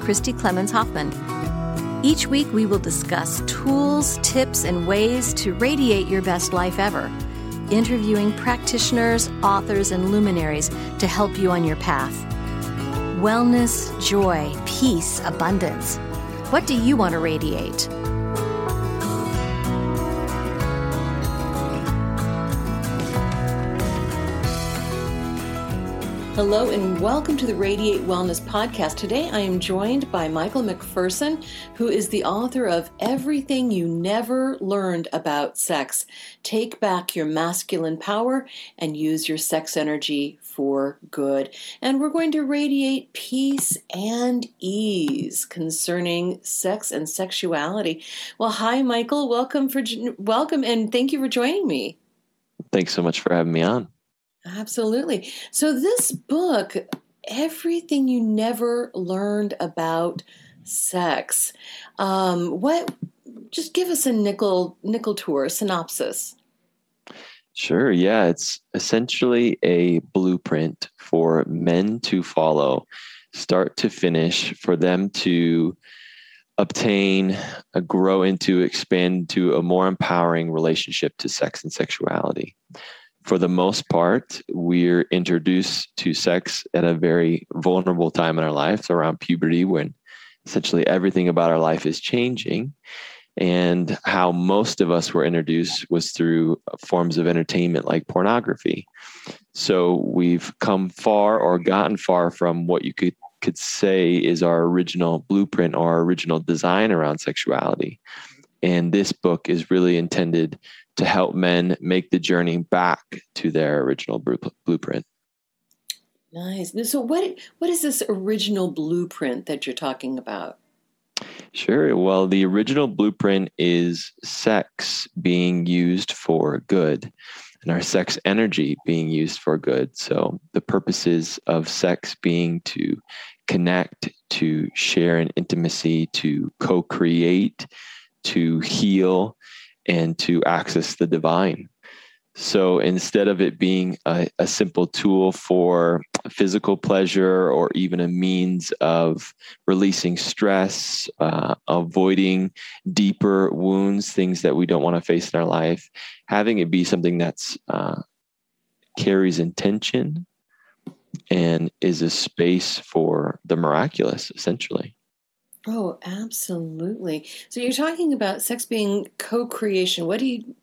Christy Clemens Hoffman. Each week we will discuss tools, tips, and ways to radiate your best life ever, interviewing practitioners, authors, and luminaries to help you on your path. Wellness, joy, peace, abundance. What do you want to radiate? Hello and welcome to the Radiate Wellness Podcast. Today I am joined by Michael McPherson, who is the author of Everything You Never Learned About Sex, Take Back Your Masculine Power and Use Your Sex Energy for Good. And we're going to radiate peace and ease concerning sex and sexuality. Well, hi Michael, welcome and thank you for joining me. Thanks so much for having me on. Absolutely. So this book, Everything You Never Learned About Sex, just give us a nickel tour, synopsis. Sure. Yeah. It's essentially a blueprint for men to follow, start to finish, for them to obtain, grow into, expand to a more empowering relationship to sex and sexuality. For the most part, we're introduced to sex at a very vulnerable time in our lives, around puberty, when essentially everything about our life is changing. And how most of us were introduced was through forms of entertainment like pornography. So we've come far or gotten far from what you could say is our original blueprint or our original design around sexuality. And this book is really intended to help men make the journey back to their original blueprint. Nice. So what is this original blueprint that you're talking about? Sure. Well, the original blueprint is sex being used for good and our sex energy being used for good. So the purposes of sex being to connect, to share in intimacy, to co-create, to heal, and to access the divine. So instead of it being a simple tool for physical pleasure or even a means of releasing stress, avoiding deeper wounds, things that we don't want to face in our life, having it be something that's carries intention and is a space for the miraculous, essentially. Oh, absolutely. So you're talking about sex being co-creation.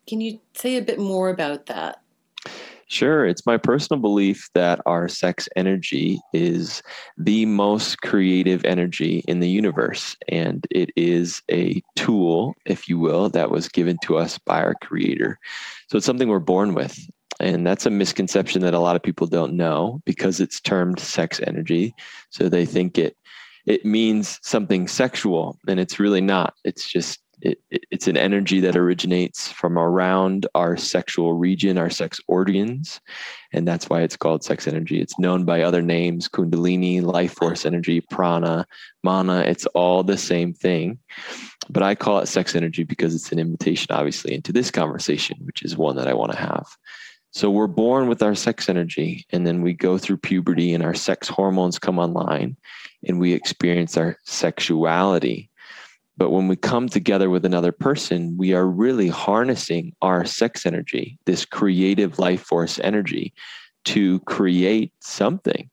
Can you say a bit more about that? Sure. It's my personal belief that our sex energy is the most creative energy in the universe. And it is a tool, if you will, that was given to us by our Creator. So it's something we're born with. And that's a misconception that a lot of people don't know, because it's termed sex energy. So they think it means something sexual, and it's really not. It's just, it's an energy that originates from around our sexual region, our sex organs. And that's why it's called sex energy. It's known by other names: Kundalini, life force energy, prana, mana. It's all the same thing. But I call it sex energy because it's an invitation, obviously, into this conversation, which is one that I want to have. So we're born with our sex energy, and then we go through puberty and our sex hormones come online and we experience our sexuality. But when we come together with another person, we are really harnessing our sex energy, this creative life force energy, to create something.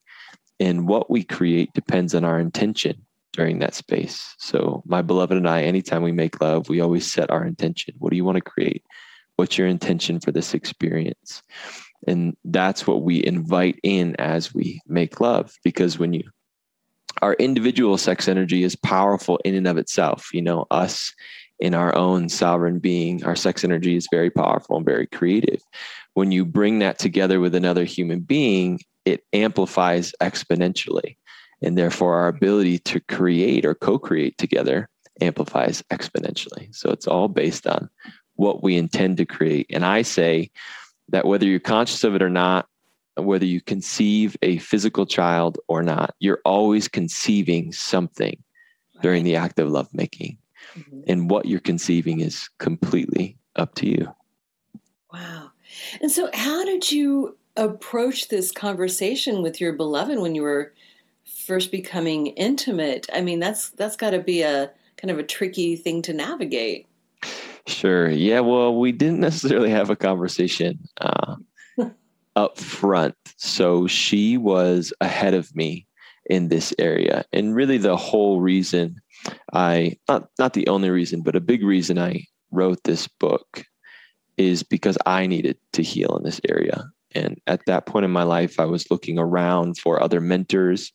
And what we create depends on our intention during that space. So my beloved and I, anytime we make love, we always set our intention. What do you want to create? What's your intention for this experience? And that's what we invite in as we make love. Because when you, our individual sex energy is powerful in and of itself. You know, us in our own sovereign being, our sex energy is very powerful and very creative. When you bring that together with another human being, it amplifies exponentially. And therefore our ability to create or co-create together amplifies exponentially. So it's all based on what we intend to create. And I say that whether you're conscious of it or not, whether you conceive a physical child or not, you're always conceiving something during the act of lovemaking. Mm-hmm. And what you're conceiving is completely up to you. Wow. And so how did you approach this conversation with your beloved when you were first becoming intimate? I mean, that's got to be a kind of a tricky thing to navigate. Sure. Yeah. Well, we didn't necessarily have a conversation up front. So she was ahead of me in this area. And really the whole reason not the only reason, but a big reason I wrote this book is because I needed to heal in this area. And at that point in my life, I was looking around for other mentors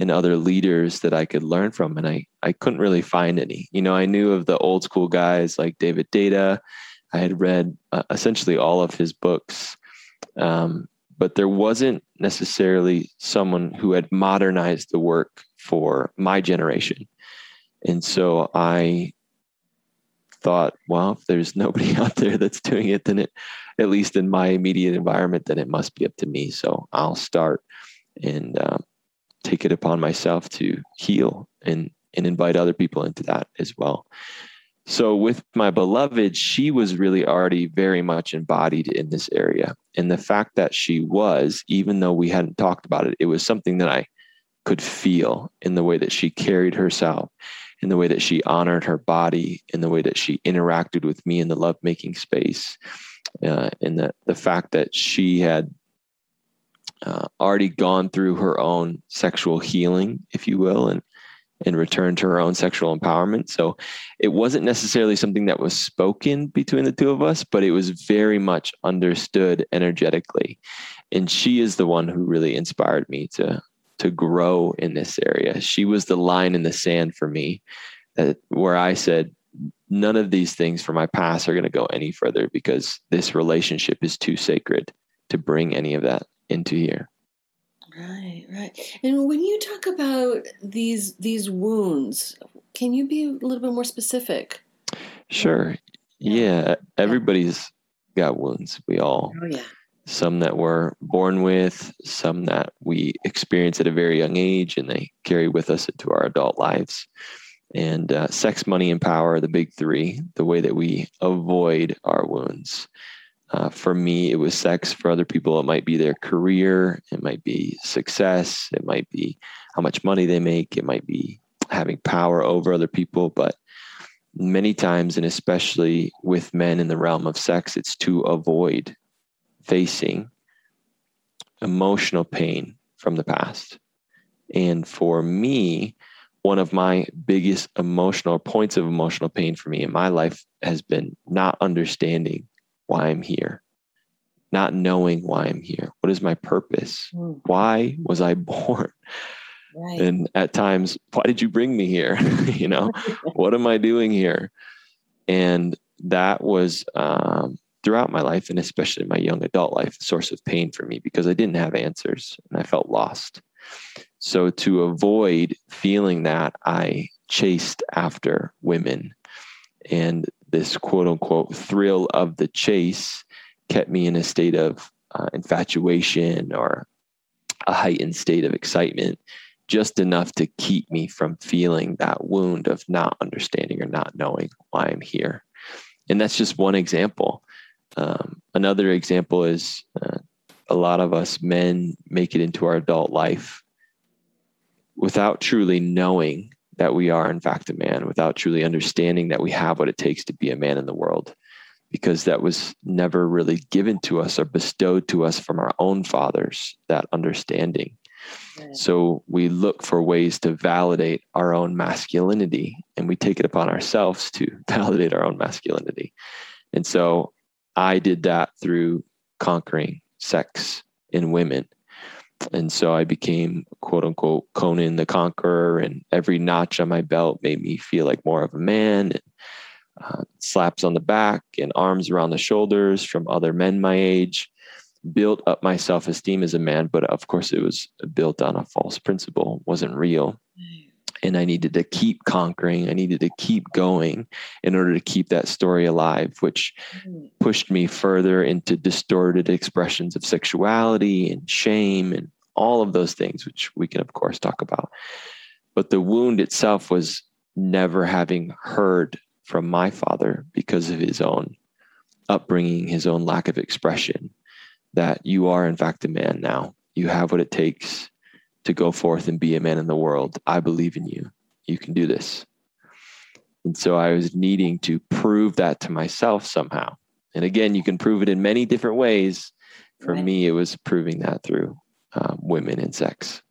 and other leaders that I could learn from. And I couldn't really find any. You know, I knew of the old school guys like David Data. I had read essentially all of his books. But there wasn't necessarily someone who had modernized the work for my generation. And so I thought, well, if there's nobody out there that's doing it, then it, at least in my immediate environment, then it must be up to me. So I'll start and take it upon myself to heal and invite other people into that as well. So with my beloved, she was really already very much embodied in this area. And the fact that she was, even though we hadn't talked about it, it was something that I could feel in the way that she carried herself, in the way that she honored her body, in the way that she interacted with me in the lovemaking space, and the fact that she had already gone through her own sexual healing, if you will, and returned to her own sexual empowerment. So it wasn't necessarily something that was spoken between the two of us, but it was very much understood energetically. And she is the one who really inspired me to grow in this area. She was the line in the sand for me where I said, none of these things from my past are going to go any further because this relationship is too sacred to bring any of that into here. Right, right. And when you talk about these wounds, can you be a little bit more specific? Sure. Yeah. Everybody's got wounds. We all. Oh, yeah. Some that we're born with, some that we experience at a very young age and they carry with us into our adult lives. And sex, money, and power are the big three, the way that we avoid our wounds. For me, it was sex. For other people, it might be their career. It might be success. It might be how much money they make. It might be having power over other people. But many times, and especially with men in the realm of sex, it's to avoid facing emotional pain from the past. And for me, one of my biggest emotional points of emotional pain for me in my life has been not understanding why I'm here, not knowing why I'm here. What is my purpose? Why was I born? Right. And at times, why did you bring me here? You know, what am I doing here? And that was, throughout my life, and especially my young adult life, a source of pain for me because I didn't have answers and I felt lost. So to avoid feeling that, I chased after women, and this quote unquote thrill of the chase kept me in a state of infatuation or a heightened state of excitement, just enough to keep me from feeling that wound of not understanding or not knowing why I'm here. And that's just one example. Another example is a lot of us men make it into our adult life without truly knowing that we are in fact a man, without truly understanding that we have what it takes to be a man in the world, because that was never really given to us or bestowed to us from our own fathers, that understanding. Right. So we look for ways to validate our own masculinity, and we take it upon ourselves to validate our own masculinity. And so I did that through conquering sex in women. And so I became, quote unquote, Conan the Conqueror, and every notch on my belt made me feel like more of a man. And, slaps on the back and arms around the shoulders from other men my age built up my self-esteem as a man. But of course, it was built on a false principle, wasn't real. And I needed to keep conquering. I needed to keep going in order to keep that story alive, which pushed me further into distorted expressions of sexuality and shame and all of those things, which we can, of course, talk about. But the wound itself was never having heard from my father because of his own upbringing, his own lack of expression, that you are, in fact, a man now. You have what it takes to go forth and be a man in the world. I believe in you. You can do this. And so I was needing to prove that to myself somehow. And again, you can prove it in many different ways. For me, it was proving that through women and sex.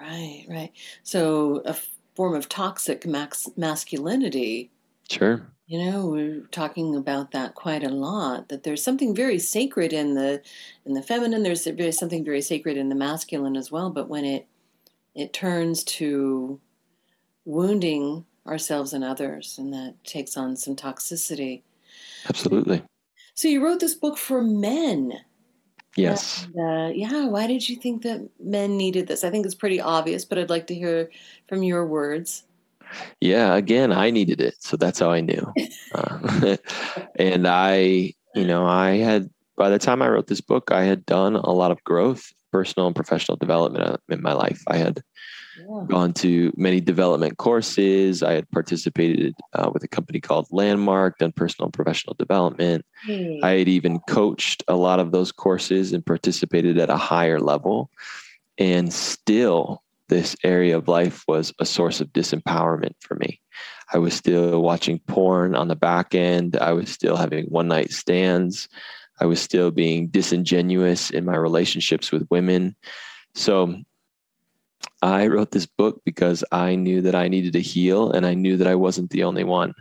Right, right. So a form of toxic masculinity. Sure. You know, we're talking about that quite a lot, that there's something very sacred in the feminine. There's something very sacred in the masculine as well. But when it turns to wounding ourselves and others, and that takes on some toxicity. Absolutely. So you wrote this book for men. Yes. And, why did you think that men needed this? I think it's pretty obvious, but I'd like to hear from your words. Yeah, again, I needed it. So that's how I knew. And I had, by the time I wrote this book, I had done a lot of growth, personal and professional development in my life. I had gone to many development courses. I had participated with a company called Landmark, done personal and professional development. Hey. I had even coached a lot of those courses and participated at a higher level. And still, this area of life was a source of disempowerment for me. I was still watching porn on the back end. I was still having one night stands. I was still being disingenuous in my relationships with women. So I wrote this book because I knew that I needed to heal, and I knew that I wasn't the only one.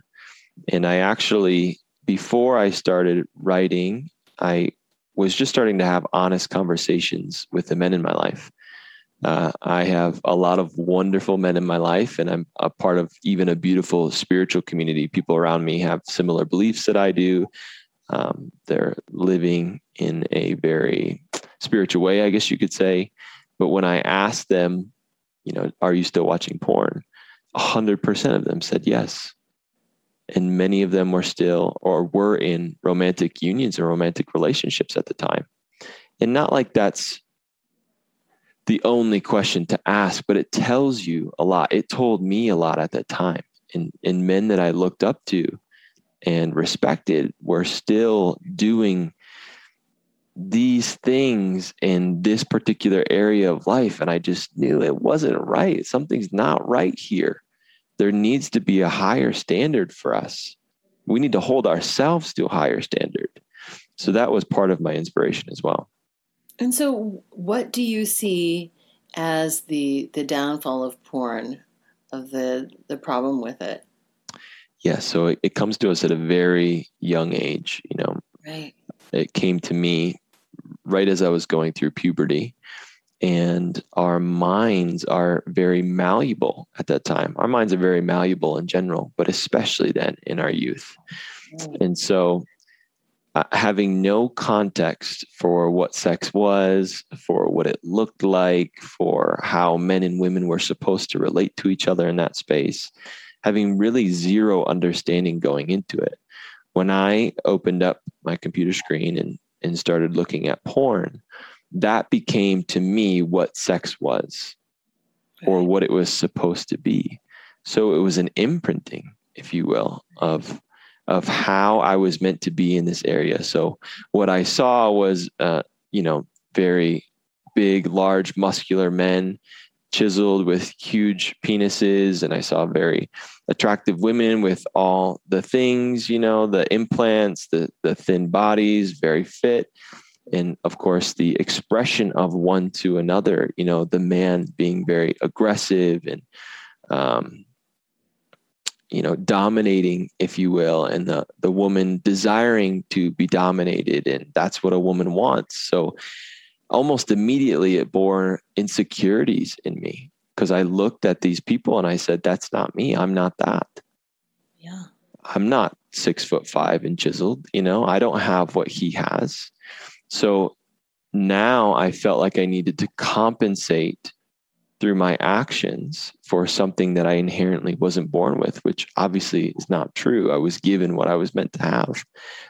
And I actually, before I started writing, I was just starting to have honest conversations with the men in my life. I have a lot of wonderful men in my life, and I'm a part of even a beautiful spiritual community. People around me have similar beliefs that I do. They're living in a very spiritual way, I guess you could say. But when I asked them, are you still watching porn? 100% of them said yes. And many of them were still, or were in romantic unions and romantic relationships at the time. And not like that's the only question to ask, but it tells you a lot. It told me a lot at that time. And men that I looked up to and respected were still doing these things in this particular area of life. And I just knew it wasn't right. Something's not right here. There needs to be a higher standard for us. We need to hold ourselves to a higher standard. So that was part of my inspiration as well. And so what do you see as the downfall of porn, of the problem with it? Yeah, so it comes to us at a very young age, Right. It came to me right as I was going through puberty. And our minds are very malleable at that time. Our minds are very malleable in general, but especially then in our youth. Right. And so having no context for what sex was, for what it looked like, for how men and women were supposed to relate to each other in that space, having really zero understanding going into it. When I opened up my computer screen and started looking at porn, that became to me what sex was or what it was supposed to be. So it was an imprinting, if you will, of of how I was meant to be in this area. So what I saw was, very big, large, muscular men chiseled with huge penises. And I saw very attractive women with all the things, the implants, the thin bodies, very fit. And of course, the expression of one to another, the man being very aggressive and, dominating, if you will, and the woman desiring to be dominated. And that's what a woman wants. So almost immediately it bore insecurities in me because I looked at these people and I said, that's not me. I'm not that. Yeah. I'm not 6'5" and chiseled, I don't have what he has. So now I felt like I needed to compensate through my actions for something that I inherently wasn't born with, which obviously is not true. I was given what I was meant to have,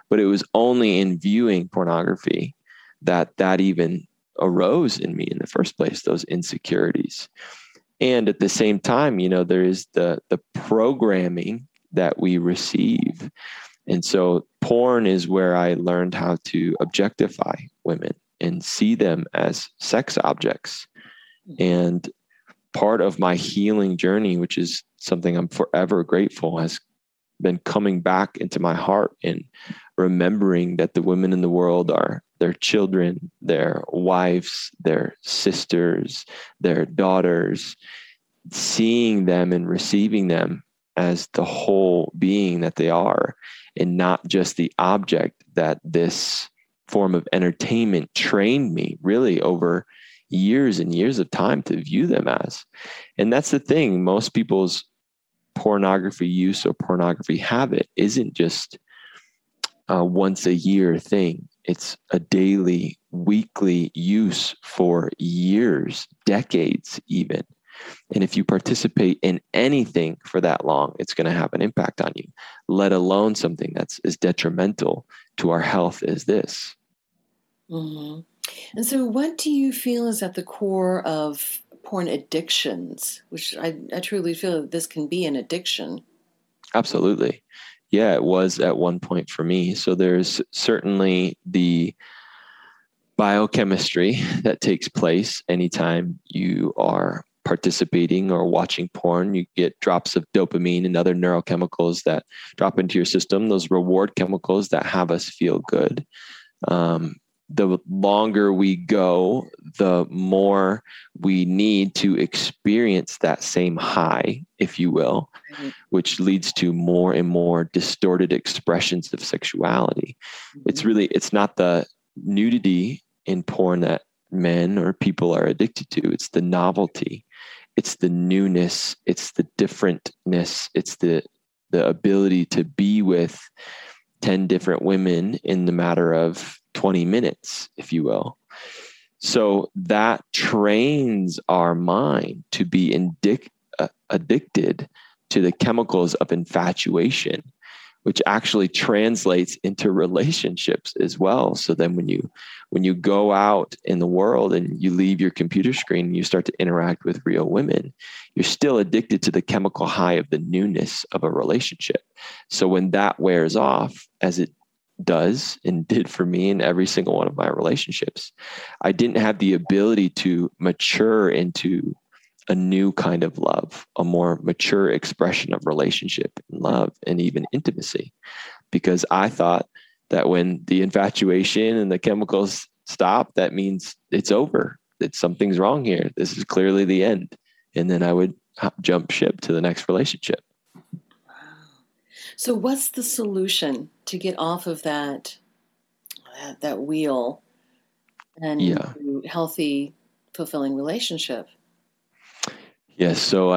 but it was only in viewing pornography that even arose in me in the first place, those insecurities. And at the same time, there is the programming that we receive. And so porn is where I learned how to objectify women and see them as sex objects. And part of my healing journey, which is something I'm forever grateful, has been coming back into my heart and remembering that the women in the world are their children, their wives, their sisters, their daughters, seeing them and receiving them as the whole being that they are, and not just the object that this form of entertainment trained me really over years and years of time to view them as. And that's the thing. Most people's pornography use or pornography habit isn't just a once a year thing. It's a daily, weekly use for years, decades even. And if you participate in anything for that long, it's going to have an impact on you, let alone something that's as detrimental to our health as this. Mm-hmm. And so what do you feel is at the core of porn addictions, which I truly feel that this can be an addiction? Absolutely. Yeah, it was at one point for me. So there's certainly the biochemistry that takes place anytime you are participating or watching porn. You get drops of dopamine and other neurochemicals that drop into your system, those reward chemicals that have us feel good. The longer we go, the more we need to experience that same high, if you will, which leads to more and more distorted expressions of sexuality. Mm-hmm. It's not the nudity in porn that men or people are addicted to. It's the novelty. It's the newness. It's the differentness. It's the ability to be with 10 different women in the matter of 20 minutes, if you will. So that trains our mind to be addicted to the chemicals of infatuation, which actually translates into relationships as well. So then when you go out in the world and you leave your computer screen and you start to interact with real women, you're still addicted to the chemical high of the newness of a relationship. So when that wears off, as it does and did for me in every single one of my relationships, I didn't have the ability to mature into a new kind of love, a more mature expression of relationship and love and even intimacy, because I thought that when the infatuation and the chemicals stop, that means it's over, that something's wrong here. This is clearly the end. And then I would jump ship to the next relationship. So what's the solution to get off of that wheel and into healthy, fulfilling relationship? Yes. So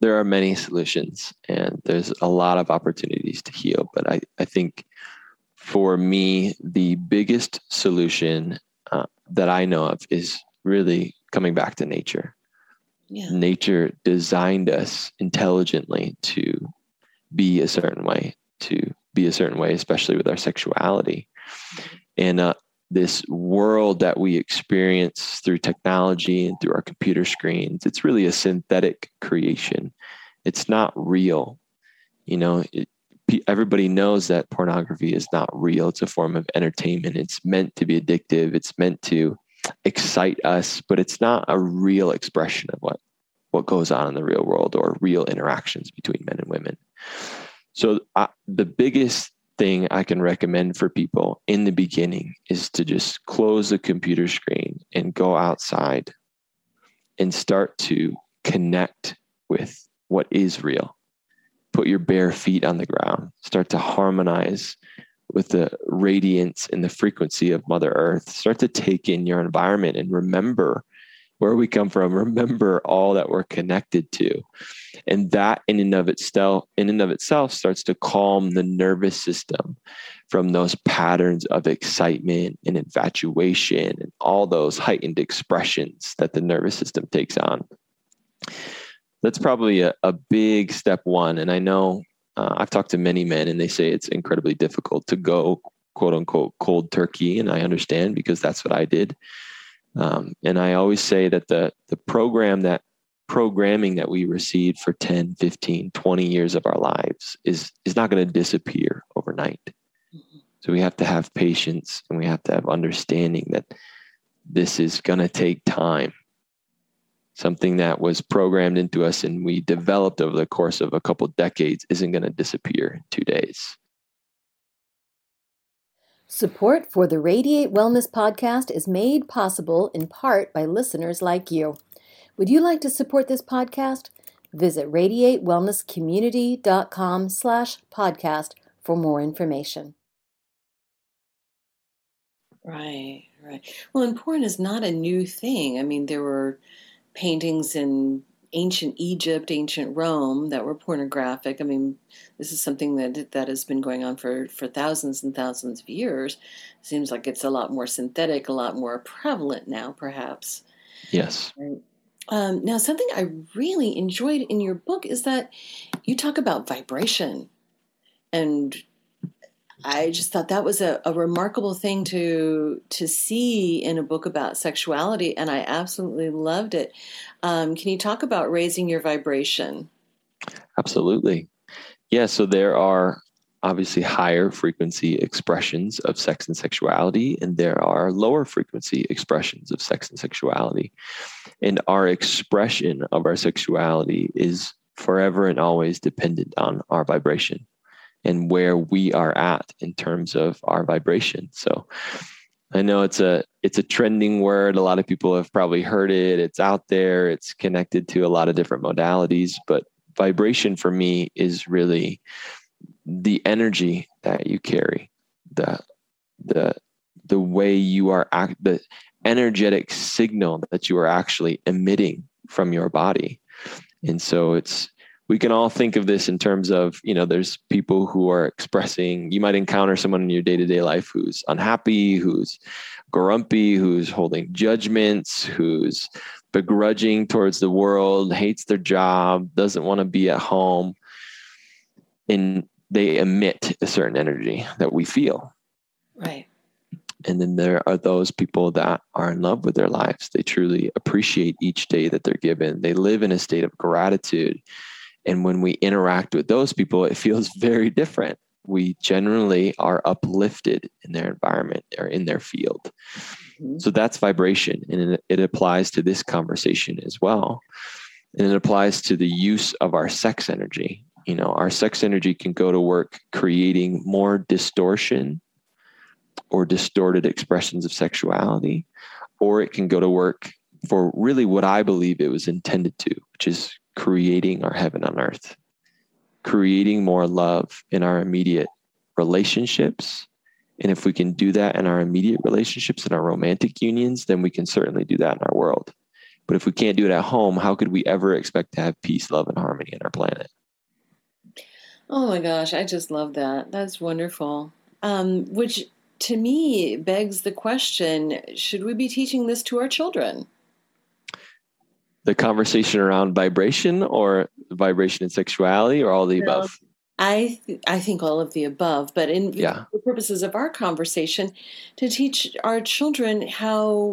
there are many solutions and there's a lot of opportunities to heal. But I think for me, the biggest solution that I know of is really coming back to nature. Yeah. Nature designed us intelligently to be a certain way, especially with our sexuality. And this world that we experience through technology and through our computer screens, it's really a synthetic creation. It's not real. everybody knows that pornography is not real. It's a form of entertainment. It's meant to be addictive. It's meant to excite us, but it's not a real expression of what goes on in the real world or real interactions between men and women. So the biggest thing I can recommend for people in the beginning is to just close the computer screen and go outside and start to connect with what is real. Put your bare feet on the ground, start to harmonize with the radiance and the frequency of Mother Earth, start to take in your environment and remember where we come from, remember all that we're connected to. And that in and of itself starts to calm the nervous system from those patterns of excitement and infatuation and all those heightened expressions that the nervous system takes on. That's probably a big step one. And I know I've talked to many men and they say it's incredibly difficult to go, quote unquote, cold turkey. And I understand because that's what I did. And I always say that the programming that we received for 10, 15, 20 years of our lives is not going to disappear overnight. Mm-hmm. So we have to have patience and we have to have understanding that this is going to take time. Something that was programmed into us and we developed over the course of a couple decades isn't going to disappear in 2 days. Support for the Radiate Wellness Podcast is made possible in part by listeners like you. Would you like to support this podcast? Visit radiatewellnesscommunity.com/podcast for more information. Right, right. Well, and porn is not a new thing. I mean, there were paintings in ancient Egypt, ancient Rome that were pornographic. I mean, this is something that has been going on for thousands and thousands of years. Seems like it's a lot more synthetic, a lot more prevalent now, perhaps. Yes. Right. Now, something I really enjoyed in your book is that you talk about vibration. And I just thought that was a remarkable thing to see in a book about sexuality, and I absolutely loved it. Can you talk about raising your vibration? Absolutely. Yeah, so there are obviously higher frequency expressions of sex and sexuality, and there are lower frequency expressions of sex and sexuality. And our expression of our sexuality is forever and always dependent on our vibration and where we are at in terms of our vibration. So I know it's a trending word. A lot of people have probably heard it. It's out there. It's connected to a lot of different modalities, but vibration for me is really the energy that you carry, the way you are, the energetic signal that you are actually emitting from your body. And so we can all think of this in terms of, you know, there's people who are expressing, you might encounter someone in your day-to-day life who's unhappy, who's grumpy, who's holding judgments, who's begrudging towards the world, hates their job, doesn't want to be at home. And they emit a certain energy that we feel. Right. And then there are those people that are in love with their lives. They truly appreciate each day that they're given. They live in a state of gratitude. And when we interact with those people, it feels very different. We generally are uplifted in their environment or in their field. Mm-hmm. So that's vibration. And it applies to this conversation as well. And it applies to the use of our sex energy. You know, our sex energy can go to work creating more distortion or distorted expressions of sexuality, or it can go to work for really what I believe it was intended to, which is creating our heaven on earth, creating more love in our immediate relationships. And if we can do that in our immediate relationships, in our romantic unions, then we can certainly do that in our world. But if we can't do it at home, how could we ever expect to have peace, love, and harmony in our planet? Oh my gosh, I just love that. That's wonderful. Which to me begs the question, should we be teaching this to our children? The conversation around vibration or vibration and sexuality or all the above? I think all of the above, but for the purposes of our conversation, to teach our children how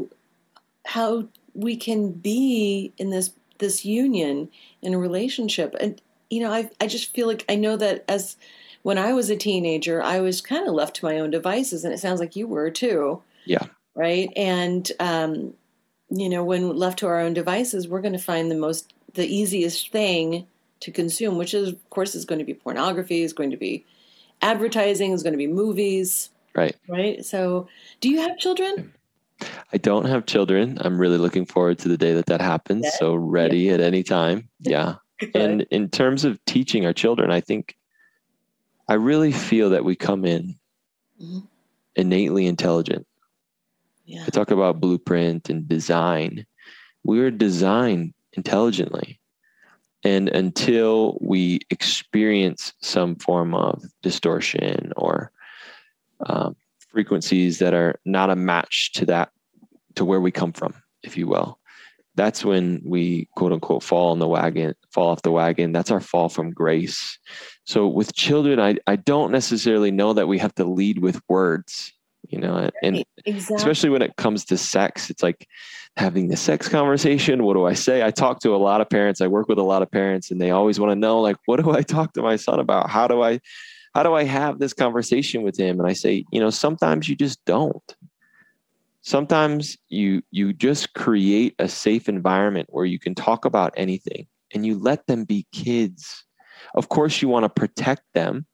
we can be in this union in a relationship. And, you know, I just feel like I know that as when I was a teenager, I was kind of left to my own devices, and it sounds like you were too. Yeah. Right. And, you know, when left to our own devices, we're going to find the easiest thing to consume, which is, of course, is going to be pornography, is going to be advertising, is going to be movies. Right. Right. So do you have children? I don't have children. I'm really looking forward to the day that happens. Okay. So ready at any time. Yeah. And in terms of teaching our children, I think I really feel that we come in innately intelligent. Yeah. I talk about blueprint and design. We are designed intelligently. And until we experience some form of distortion or frequencies that are not a match to that, to where we come from, if you will, that's when we, quote unquote, fall off the wagon. That's our fall from grace. So with children, I don't necessarily know that we have to lead with words, you know, and exactly. Especially when it comes to sex, it's like having the sex conversation. What do I say? I talk to a lot of parents. I work with a lot of parents, and they always want to know, like, what do I talk to my son about? How do I have this conversation with him? And I say, you know, sometimes you just don't. Sometimes you just create a safe environment where you can talk about anything, and you let them be kids. Of course, you want to protect them.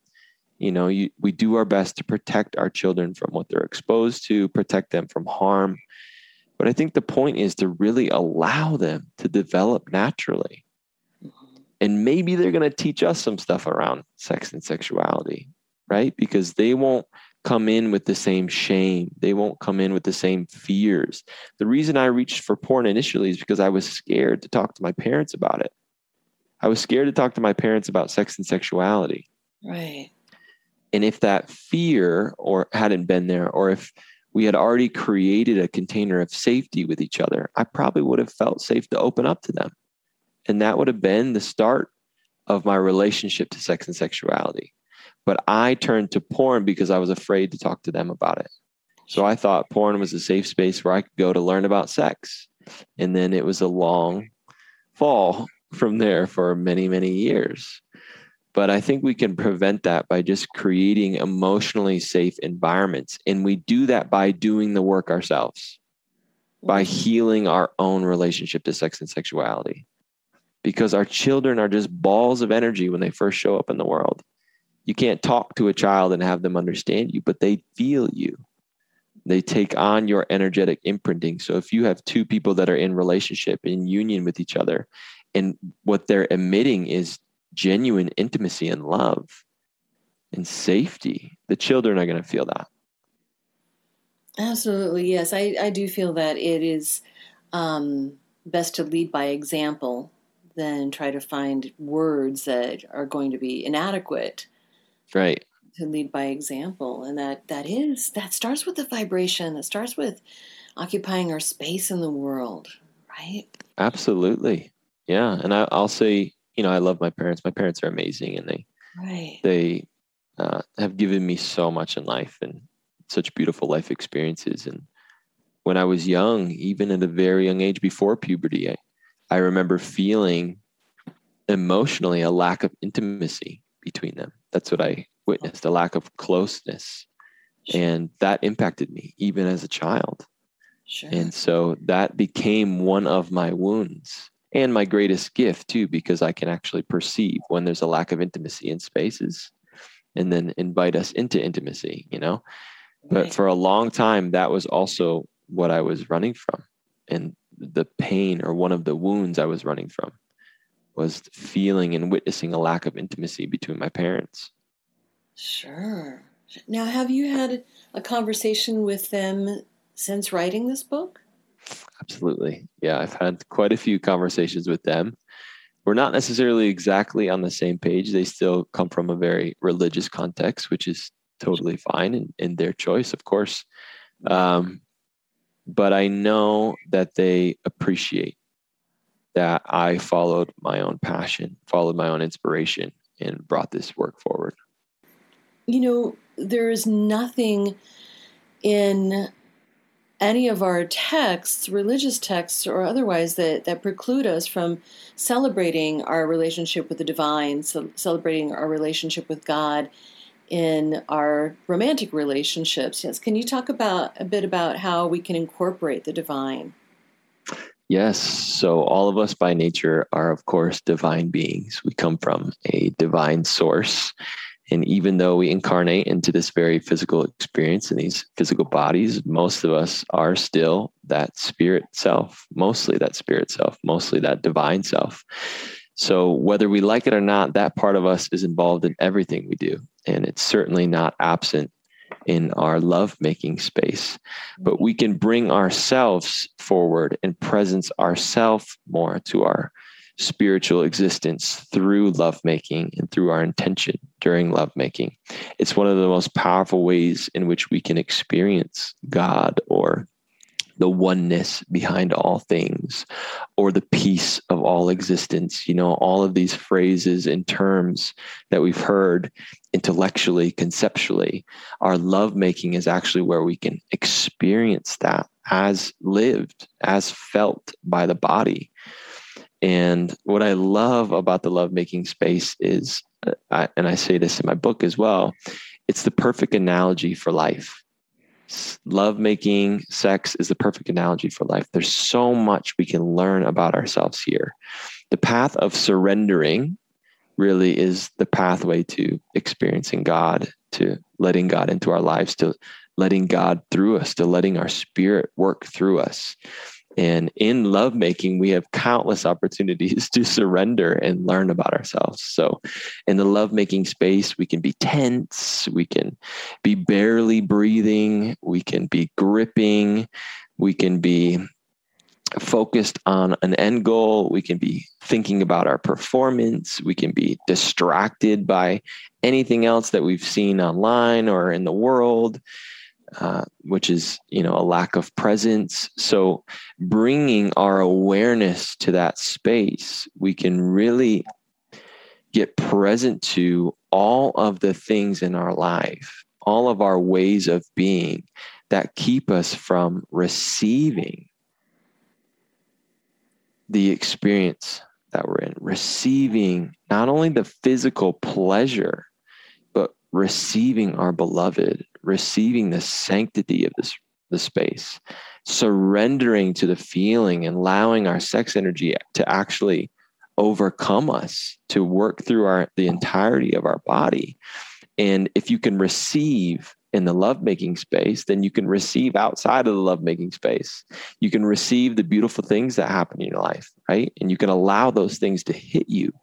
You know, we do our best to protect our children from what they're exposed to, protect them from harm. But I think the point is to really allow them to develop naturally. And maybe they're going to teach us some stuff around sex and sexuality, right? Because they won't come in with the same shame. They won't come in with the same fears. The reason I reached for porn initially is because I was scared to talk to my parents about it. I was scared to talk to my parents about sex and sexuality. Right. And if that fear or hadn't been there, or if we had already created a container of safety with each other, I probably would have felt safe to open up to them. And that would have been the start of my relationship to sex and sexuality. But I turned to porn because I was afraid to talk to them about it. So I thought porn was a safe space where I could go to learn about sex. And then it was a long fall from there for many, many years. But I think we can prevent that by just creating emotionally safe environments. And we do that by doing the work ourselves, by healing our own relationship to sex and sexuality. Because our children are just balls of energy when they first show up in the world. You can't talk to a child and have them understand you, but they feel you. They take on your energetic imprinting. So if you have two people that are in relationship, in union with each other, and what they're emitting is genuine intimacy and love and safety, the children are going to feel that. Absolutely, yes. I do feel that it is best to lead by example than try to find words that are going to be inadequate. Right. To lead by example. And that starts with the vibration. That starts with occupying our space in the world. Right. Absolutely. Yeah. And I'll say, you know, I love my parents. My parents are amazing, and they have given me so much in life and such beautiful life experiences. And when I was young, even at a very young age before puberty, I remember feeling emotionally a lack of intimacy between them. That's what I witnessed, a lack of closeness. Sure. And that impacted me even as a child. Sure. And so that became one of my wounds and my greatest gift too, because I can actually perceive when there's a lack of intimacy in spaces and then invite us into intimacy, you know. Right. But for a long time, that was also what I was running from. And the pain, or one of the wounds I was running from, was feeling and witnessing a lack of intimacy between my parents. Sure. Now, have you had a conversation with them since writing this book? Absolutely. Yeah, I've had quite a few conversations with them. We're not necessarily exactly on the same page. They still come from a very religious context, which is totally fine and their choice, of course. But I know that they appreciate that I followed my own passion, followed my own inspiration, and brought this work forward. You know, there is nothing in any of our texts, religious texts or otherwise, that preclude us from celebrating our relationship with the divine, celebrating our relationship with God, in our romantic relationships. Yes, can you talk about a bit about how we can incorporate the divine? Yes. So all of us by nature are, of course, divine beings. We come from a divine source. And even though we incarnate into this very physical experience in these physical bodies, most of us are still that spirit self, mostly that spirit self, mostly that divine self. So whether we like it or not, that part of us is involved in everything we do. And it's certainly not absent in our lovemaking space, but we can bring ourselves forward and presence ourselves more to our spiritual existence through lovemaking and through our intention during lovemaking. It's one of the most powerful ways in which we can experience God or the oneness behind all things, or the peace of all existence. You know, all of these phrases and terms that we've heard intellectually, conceptually, our lovemaking is actually where we can experience that as lived, as felt by the body. And what I love about the lovemaking space is, and I say this in my book as well, it's the perfect analogy for life. Lovemaking, sex is the perfect analogy for life. There's so much we can learn about ourselves here. The path of surrendering really is the pathway to experiencing God, to letting God into our lives, to letting God through us, to letting our spirit work through us. And in lovemaking, we have countless opportunities to surrender and learn about ourselves. So in the lovemaking space, we can be tense, we can be barely breathing, we can be gripping, we can be focused on an end goal, we can be thinking about our performance, we can be distracted by anything else that we've seen online or in the world. Which is, you know, a lack of presence. So bringing our awareness to that space, we can really get present to all of the things in our life, all of our ways of being that keep us from receiving the experience that we're in, receiving not only the physical pleasure, but receiving our beloved, receiving the sanctity of the space, surrendering to the feeling and allowing our sex energy to actually overcome us, to work through the entirety of our body. And if you can receive in the lovemaking space, then you can receive outside of the lovemaking space. You can receive the beautiful things that happen in your life, right? And you can allow those things to hit you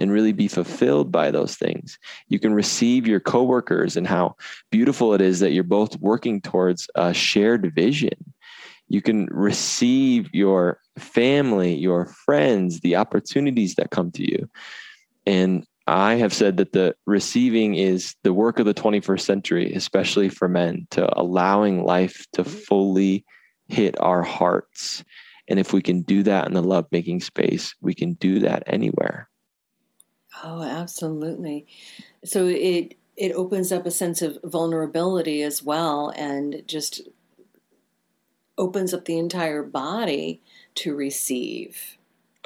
and really be fulfilled by those things. You can receive your coworkers and how beautiful it is that you're both working towards a shared vision. You can receive your family, your friends, the opportunities that come to you. And I have said that the receiving is the work of the 21st century, especially for men, to allowing life to fully hit our hearts. And if we can do that in the lovemaking space, we can do that anywhere. Oh, absolutely. So it opens up a sense of vulnerability as well, and just opens up the entire body to receive.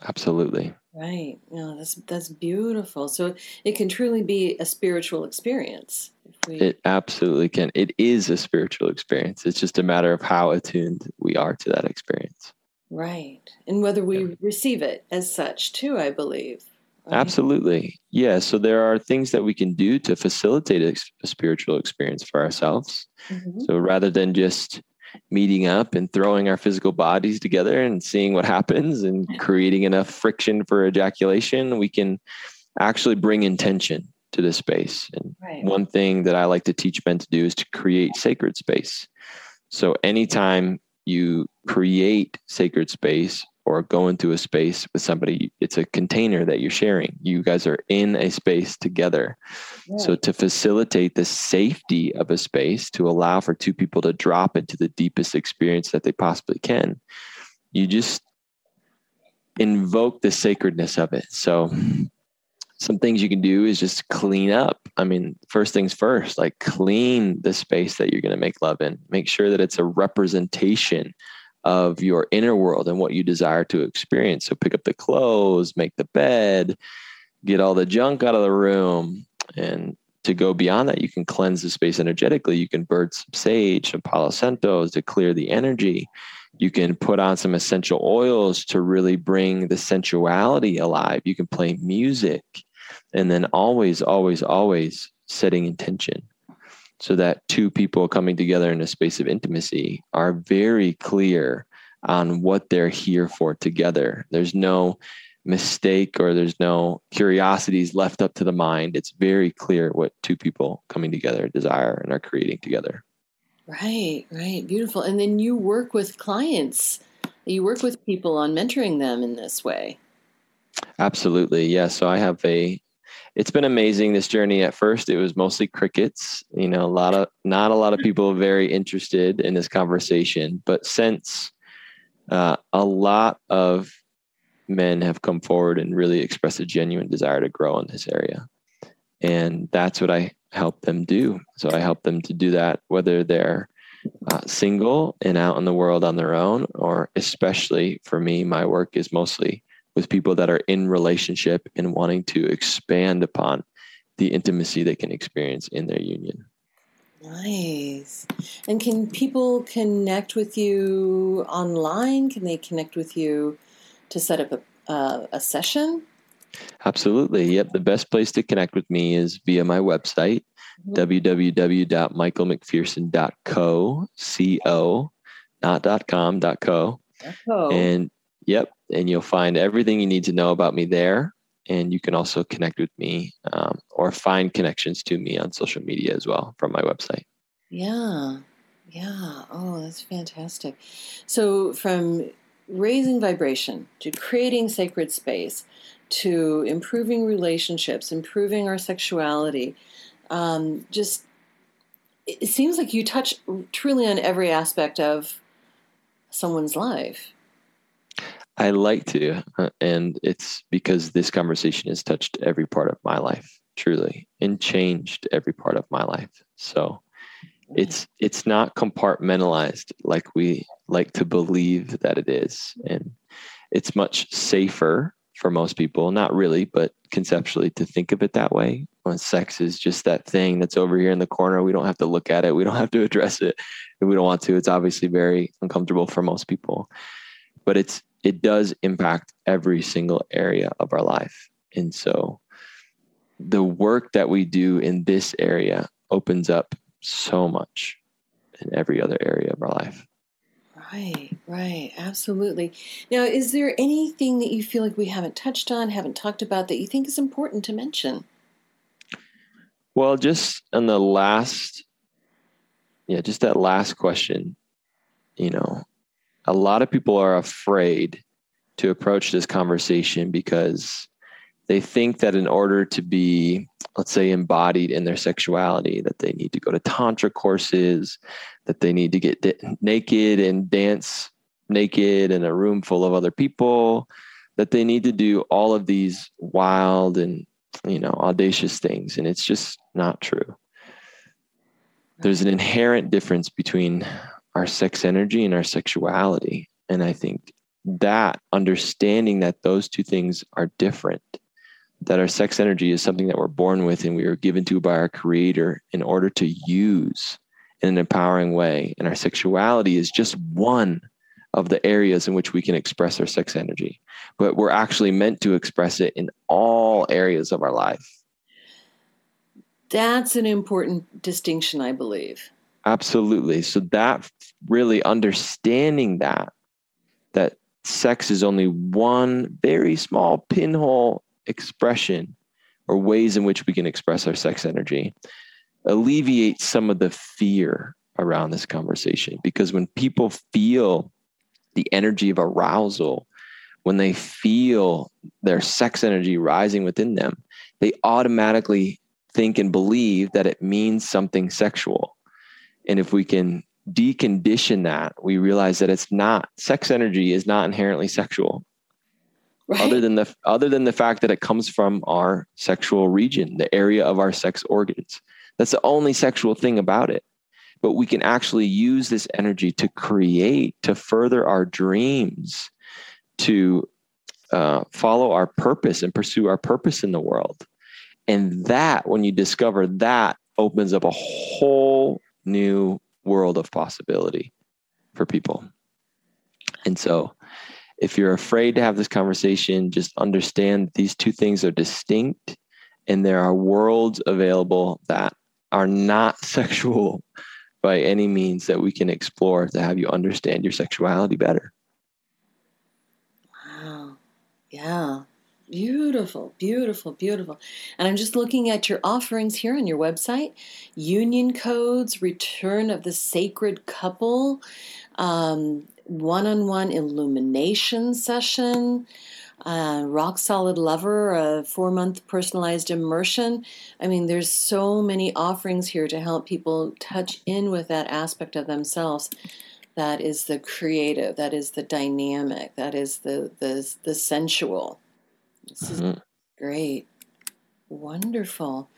Absolutely. Right. No, that's beautiful. So it can truly be a spiritual experience. It absolutely can. It is a spiritual experience. It's just a matter of how attuned we are to that experience. Right. And whether we receive it as such too, I believe. Absolutely. Yeah. So there are things that we can do to facilitate a spiritual experience for ourselves. Mm-hmm. So rather than just meeting up and throwing our physical bodies together and seeing what happens and creating enough friction for ejaculation, we can actually bring intention to this space. And one thing that I like to teach men to do is to create sacred space. So anytime you create sacred space, or go into a space with somebody, it's a container that you're sharing. You guys are in a space together. Yeah. So to facilitate the safety of a space, to allow for two people to drop into the deepest experience that they possibly can, you just invoke the sacredness of it. So some things you can do is just clean up. I mean, first things first, like clean the space that you're going to make love in. Make sure that it's a representation of your inner world and what you desire to experience. So pick up the clothes, make the bed, get all the junk out of the room, and to go beyond that, you can cleanse the space energetically. You can burn some sage, some palo santos to clear the energy. You can put on some essential oils to really bring the sensuality alive. You can play music. And then always, always, always setting intention so that two people coming together in a space of intimacy are very clear on what they're here for together. There's no mistake or there's no curiosities left up to the mind. It's very clear what two people coming together desire and are creating together. Right. Beautiful. And then you work with clients. You work with people on mentoring them in this way. Absolutely. Yeah. So I have it's been amazing, this journey. At first, it was mostly crickets, not a lot of people very interested in this conversation, but since a lot of men have come forward and really expressed a genuine desire to grow in this area. And that's what I help them do. So I help them to do that, whether they're single and out in the world on their own, or especially for me, my work is mostly with people that are in relationship and wanting to expand upon the intimacy they can experience in their union. Nice. And can people connect with you online? Can they connect with you to set up a session? Absolutely. Yep. The best place to connect with me is via my website, www.michaelmcpherson.co, not .com, .co. Oh. And you'll find everything you need to know about me there. And you can also connect with me or find connections to me on social media as well from my website. Yeah. Oh, that's fantastic. So from raising vibration to creating sacred space to improving relationships, improving our sexuality, it seems like you touch truly on every aspect of someone's life. I like to, and it's because this conversation has touched every part of my life, truly, and changed every part of my life. So it's not compartmentalized like we like to believe that it is. And it's much safer for most people, not really, but conceptually to think of it that way. When sex is just that thing that's over here in the corner, we don't have to look at it. We don't have to address it. If we don't want to, it's obviously very uncomfortable for most people. But it does impact every single area of our life. And so the work that we do in this area opens up so much in every other area of our life. Right. Absolutely. Now, is there anything that you feel like we haven't touched on, haven't talked about that you think is important to mention? Well, just that last question, a lot of people are afraid to approach this conversation because they think that in order to be, let's say, embodied in their sexuality, that they need to go to tantra courses, that they need to get naked and dance naked in a room full of other people, that they need to do all of these wild and, audacious things. And it's just not true. There's an inherent difference between our sex energy and our sexuality. And I think that understanding that those two things are different, that our sex energy is something that we're born with and we are given to by our Creator in order to use in an empowering way. And our sexuality is just one of the areas in which we can express our sex energy, but we're actually meant to express it in all areas of our life. That's an important distinction, I believe. Absolutely. So that really understanding that sex is only one very small pinhole expression or ways in which we can express our sex energy alleviates some of the fear around this conversation. Because when people feel the energy of arousal, when they feel their sex energy rising within them, they automatically think and believe that it means something sexual. And if we can decondition that, we realize that sex energy is not inherently sexual. Right. Other than the fact that it comes from our sexual region, the area of our sex organs. That's the only sexual thing about it. But we can actually use this energy to create, to further our dreams, to follow our purpose and pursue our purpose in the world. And that, when you discover that, opens up a whole new world of possibility for people. And so if you're afraid to have this conversation, just understand these two things are distinct, and there are worlds available that are not sexual by any means that we can explore to have you understand your sexuality better. Wow. Yeah. Beautiful, beautiful, beautiful. And I'm just looking at your offerings here on your website. Union Codes, Return of the Sacred Couple, one-on-one illumination session, Rock Solid Lover, a 4-month personalized immersion. I mean, there's so many offerings here to help people touch in with that aspect of themselves. That is the creative. That is the dynamic. That is the sensual. This is great. Wonderful.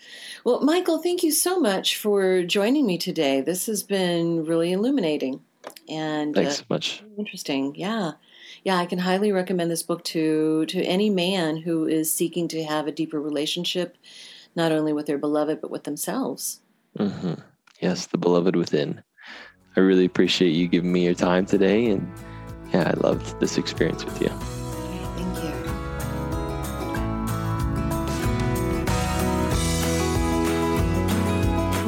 Well, Michael, thank you so much for joining me today. This has been really illuminating. And thanks so much. Interesting. Yeah. Yeah, I can highly recommend this book to any man who is seeking to have a deeper relationship, not only with their beloved, but with themselves. Mm-hmm. Yes, the beloved within. I really appreciate you giving me your time today. And yeah, I loved this experience with you.